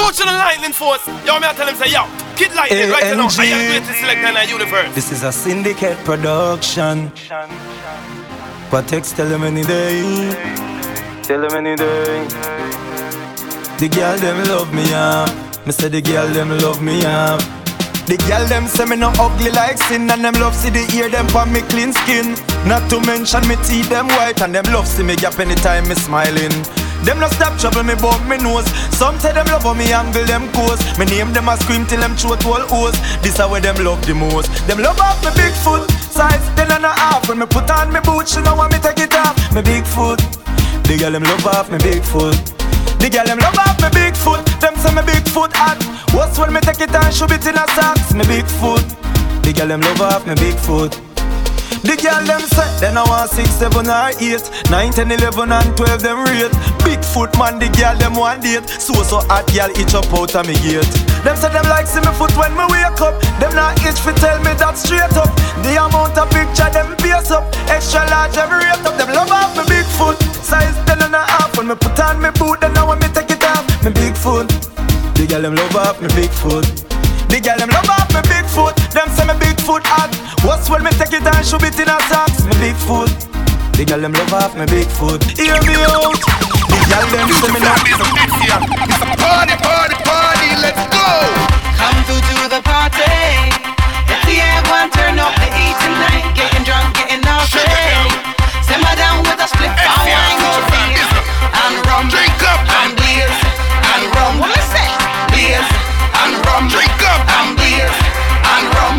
Talk to the lightning force. Yo, me I tell him say yo, Kid Lightning, right now. I am greatest selector in the universe. This is a syndicate production. Patex tell him any day. Tell him any day. The girl them love me up. Me say the girl them love me up. The girl them say me no ugly like sin, and them love see the ear them for me clean skin. Not to mention me teeth them white, and them love see me gap anytime me smiling. Them no stop trouble me but me nose. Some say them love how me angle them course. Me name them a scream till them throat all hoes. This a where them love the most. Them love off me big foot size, then and a half. When me put on me boots, she know want me take it off. Me big foot. The girl them love off me big foot. The girl them love off me big foot. Them say me big foot hot. What's when me take it and shoot it in a socks? Me big foot. The girl them love off me big foot. The girl them say they no want 6, 7 or 8, 9, 10, 11 and 12 them rate. Big foot man, the girl them want date. So hot girl itch up out of me gate. Them say them like see me foot when me wake up. Them not itch fi tell me that straight up. The amount of picture them pace up. Extra large them rate up. Them love off me big foot size 10 and a half. When me put on me boot, then now when me take it off. Me big foot. The girl them love off me big foot. The girl them love off me big foot. Them say me big foot hot. What's when me take it and shoot it in a socks? Me big foot. The girl them love off me big foot. Hear me out. The girl them say me not. It's a party, party, party. Let's go. Come through to the party. If the everyone turn up the heat tonight, getting drunk, getting all day. Simmer down with a split on wine or beer and rum. Drink up and beer and rum. What is it? Beer and rum. Drink up and beer and rum.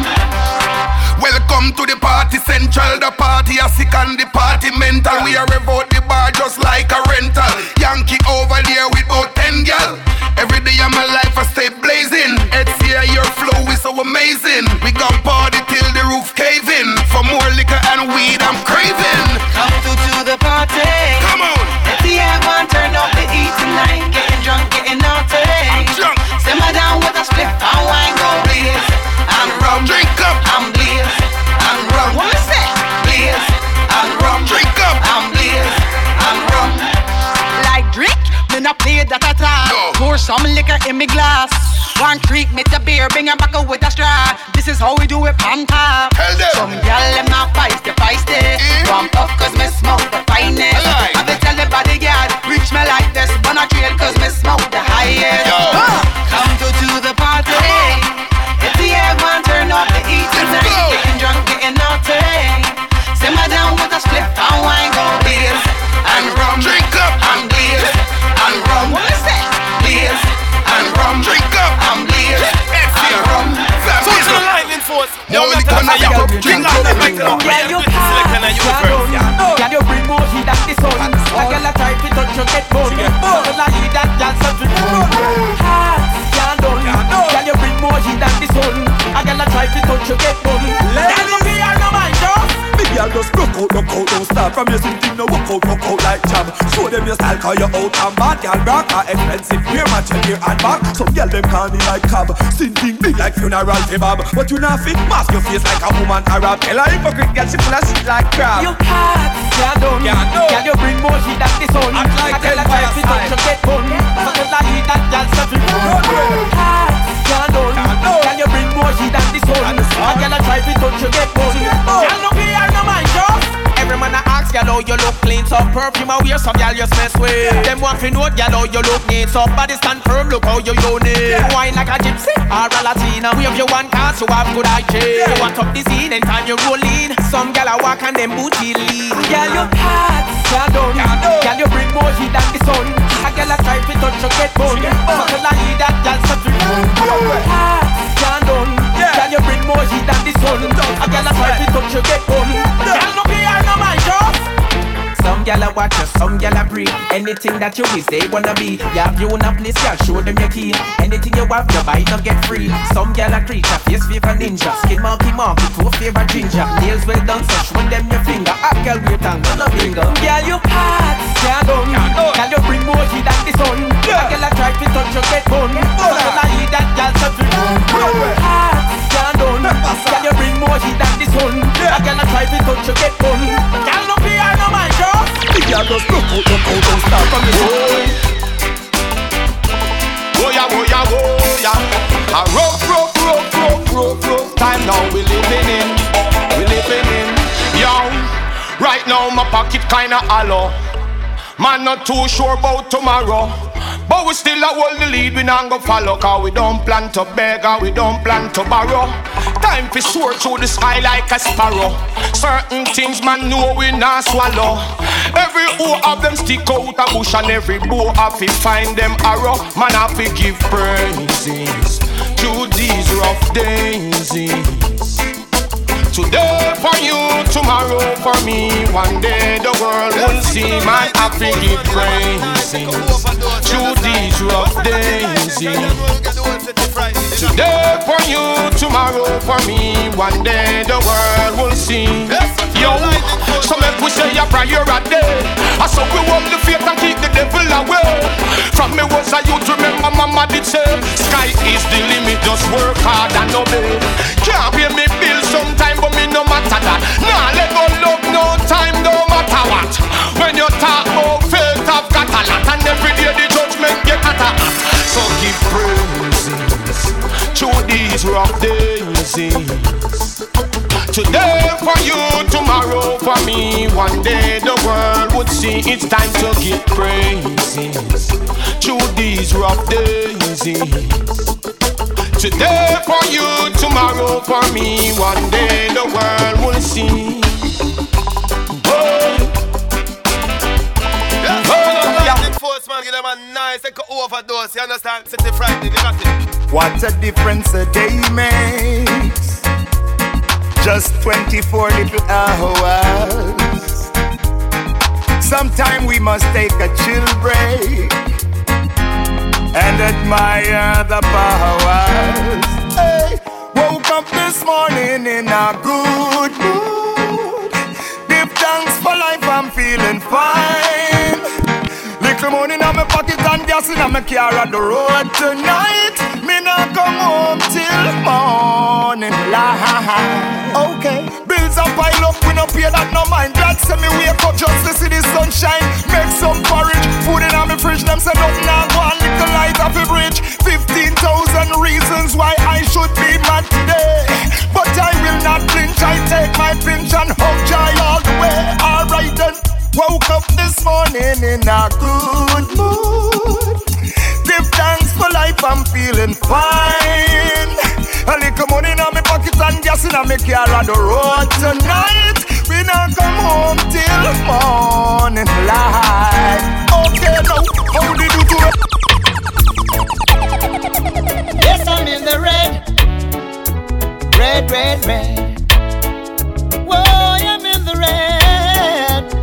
Welcome to the party central, the party a sick and the party mental. We are revolt the bar just like a rental. Yankee over there with about 10 gal. Every day of my life I stay blazing. Here your flow is so amazing. We gon' party till the roof cave in. For more liquor and weed I'm craving. Come through to the party. Come on. If the everyone turn off the heat tonight, getting drunk, getting naughty. I'm drunk. Simmer down with a split and wine, go blaze and rum. Drink up. I'm blaze and rum. What is it? Blaze and rum. Drink up. I'm blaze and rum. Like drink, me not play that at all. Pour some liquor in me glass. One creek, make the beer, bring her back up with a straw. This is how we do it, on top. Some y'all them not feisty. Bump up cause me smoke the finest. I be tell the bodyguard, reach me like this. Wanna trail cause me smoke the highest. Come through to the party. If the everyone turn off the heat tonight, getting drunk, getting naughty. Simmer down with a split and wine, go beer and rum. Drink up and beer and rum. What is it? Beer and rum. Drink up. I'm bleed. I'm rum. So to the lightning force. Yo, we come now. Yo, drink up. Yeah, you can. Can you bring more heat than the sun? I can a type it touch you get bone. Can I heat that dance and drink more? Can you bring more heat than the sun? I can a type it touch you get bone. Can you be on my job? Maybe I'll just knock out, don't start from your thing. No walk out like jam. Show them your style, cause you're out and bad. Y'all rock are expensive, wear match your ear and back. Some y'all them call me like cab. Sin thing big like funeral kebab. But you not fit, mask your face like a woman Arab. Hell, a hypocrite girl, she full of shit like crab. You can't, you're done. Can you bring more heat than the sun? Act like hell by your side. You get bun. So cause I heat that y'all stuff in front. You can't, you're done. Can you bring more heat than the sun? I can try to touch you get bun. Y'all no care, no mind, yo. Every man I ask, y'all how you look clean. Some perfume I wear, some y'all just mess with. Them want to know, y'all how you look neat. Somebody stand firm, look how you unit. Wine like a gypsy or a Latina. We have your one cast, you have good hygiene. You want up the scene, and time you roll in. Some y'all I walk and them booty lean. Y'all your cats, y'all done. Y'all you bring more heat than the sun. A girl I try to touch, you get bone. So till I hear that, y'all start to run. Cats, y'all done. Y'all you bring more heat than the sun. A girl I try to touch, you get bone. Y'all no care. Some gyal a watch us, some gyal a breathe. Anything that you wish they wanna be. You have your own a place, y'all show them your key. Anything you have, you buy, you get free. Some gyal a creature, face favor ninja. Skin monkey, toe favor ginger. Nails well done, so show them your finger. Up gyal wait and gonna finger. Gyal you parts, gyal done. Gyal you bring more heat than the sun. Gyal a try to touch you get bone. So gyal a heat that gyal suffer. Gyal you parts, gyal done. Gyal you bring more heat than the sun. Gyal a try to touch you get bone. Gyal no fear no man. Yeah, just look out, don't start from the road. Oh yeah, A rough, rough, rough, rough, rough, rough time now we living in. Yo, right now my pocket kinda hollow. Man not too sure about tomorrow, but we still a hold the lead, we not gon' follow. Cause we don't plan to beg and we don't plan to borrow. Time fi soar through the sky like a sparrow. Certain things man know we not swallow. Every hoe of them stick out a bush, and every bow have to find them arrow. Man have to give praises to these rough daisies. Today for you, tomorrow for me. One day the world will see my happy praises to these rough daisies. Today for you, tomorrow for me. One day the world will see. Yo, so make we say a prayer a day. I so we walk the faith and keep the devil away. From me was a youth, remember mama did say, sky is the limit, just work hard and obey. Can't pay me bills sometime, but me no matter that. Nah, let go love no time, no matter what. When you talk about faith, I've got a lot, and every day the judgment get at a hat. So give praises to these rough daisies. Today for you, tomorrow for me. One day the world would see it's time to give praises to these rough daisies. Today for you, tomorrow for me. One day the world will see. What a difference a day makes. Just 24 little hours. Sometime we must take a chill break and admire the powers. Hey, woke up this morning in a good mood. Give thanks for life, I'm feeling fine. Little money in my pocket and gas in my car on the road tonight. Me not come home till morning light. Okay, bills are pile up, we no pay that no mind. God send me wake up just to see the sunshine. Make some porridge, food in my fridge. Them say nothing I want. Light of a bridge, 15,000 reasons why I should be mad today. But I will not flinch, I take my pinch and hug joy all the way. Alright then, woke up this morning in a good mood. Give thanks for life, I'm feeling fine. A little money in my pocket and gas in my car on the road tonight. We not come home till morning light. Okay now, how did you do it? Yes, I'm in the red. Whoa, I'm in the red.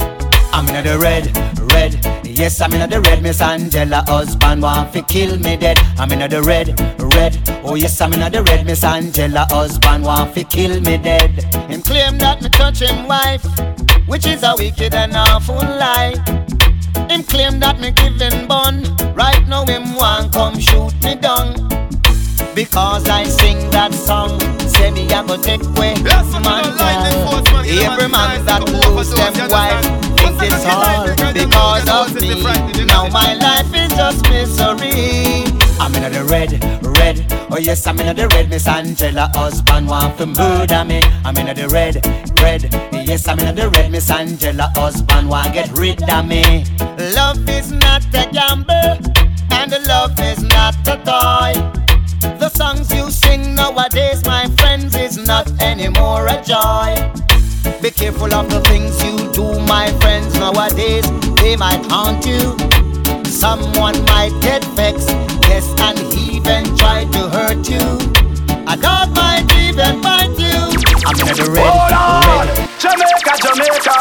I'm in the red. Yes, I'm in the red. Miss Angela husband want to kill me dead. I'm in the red. Oh yes, I'm in the red. Miss Angela husband want to kill me dead. Him claim that me touch him wife, which is a wicked and awful lie. Him claim that me give him bun. Right now him want come shoot me down. Because I sing that song, say me I go take away. Yes, man, every man that lose them wife thinks it's all because of me. Now my life is just misery. I'm in the red. Oh yes, I'm in the red. Miss Angela husband want to murder me. I'm in the red. Yes, I'm in the red. Miss Angela husband want get rid of me. Love is not a gamble, and the love is not a toy. The songs you sing nowadays, my friends, is not anymore a joy. Be careful of the things you do, my friends, nowadays. They might haunt you. Someone might get vexed, yes, and even try to hurt you. A dog might even bite you. I'm in the red. Hold on, Jamaica,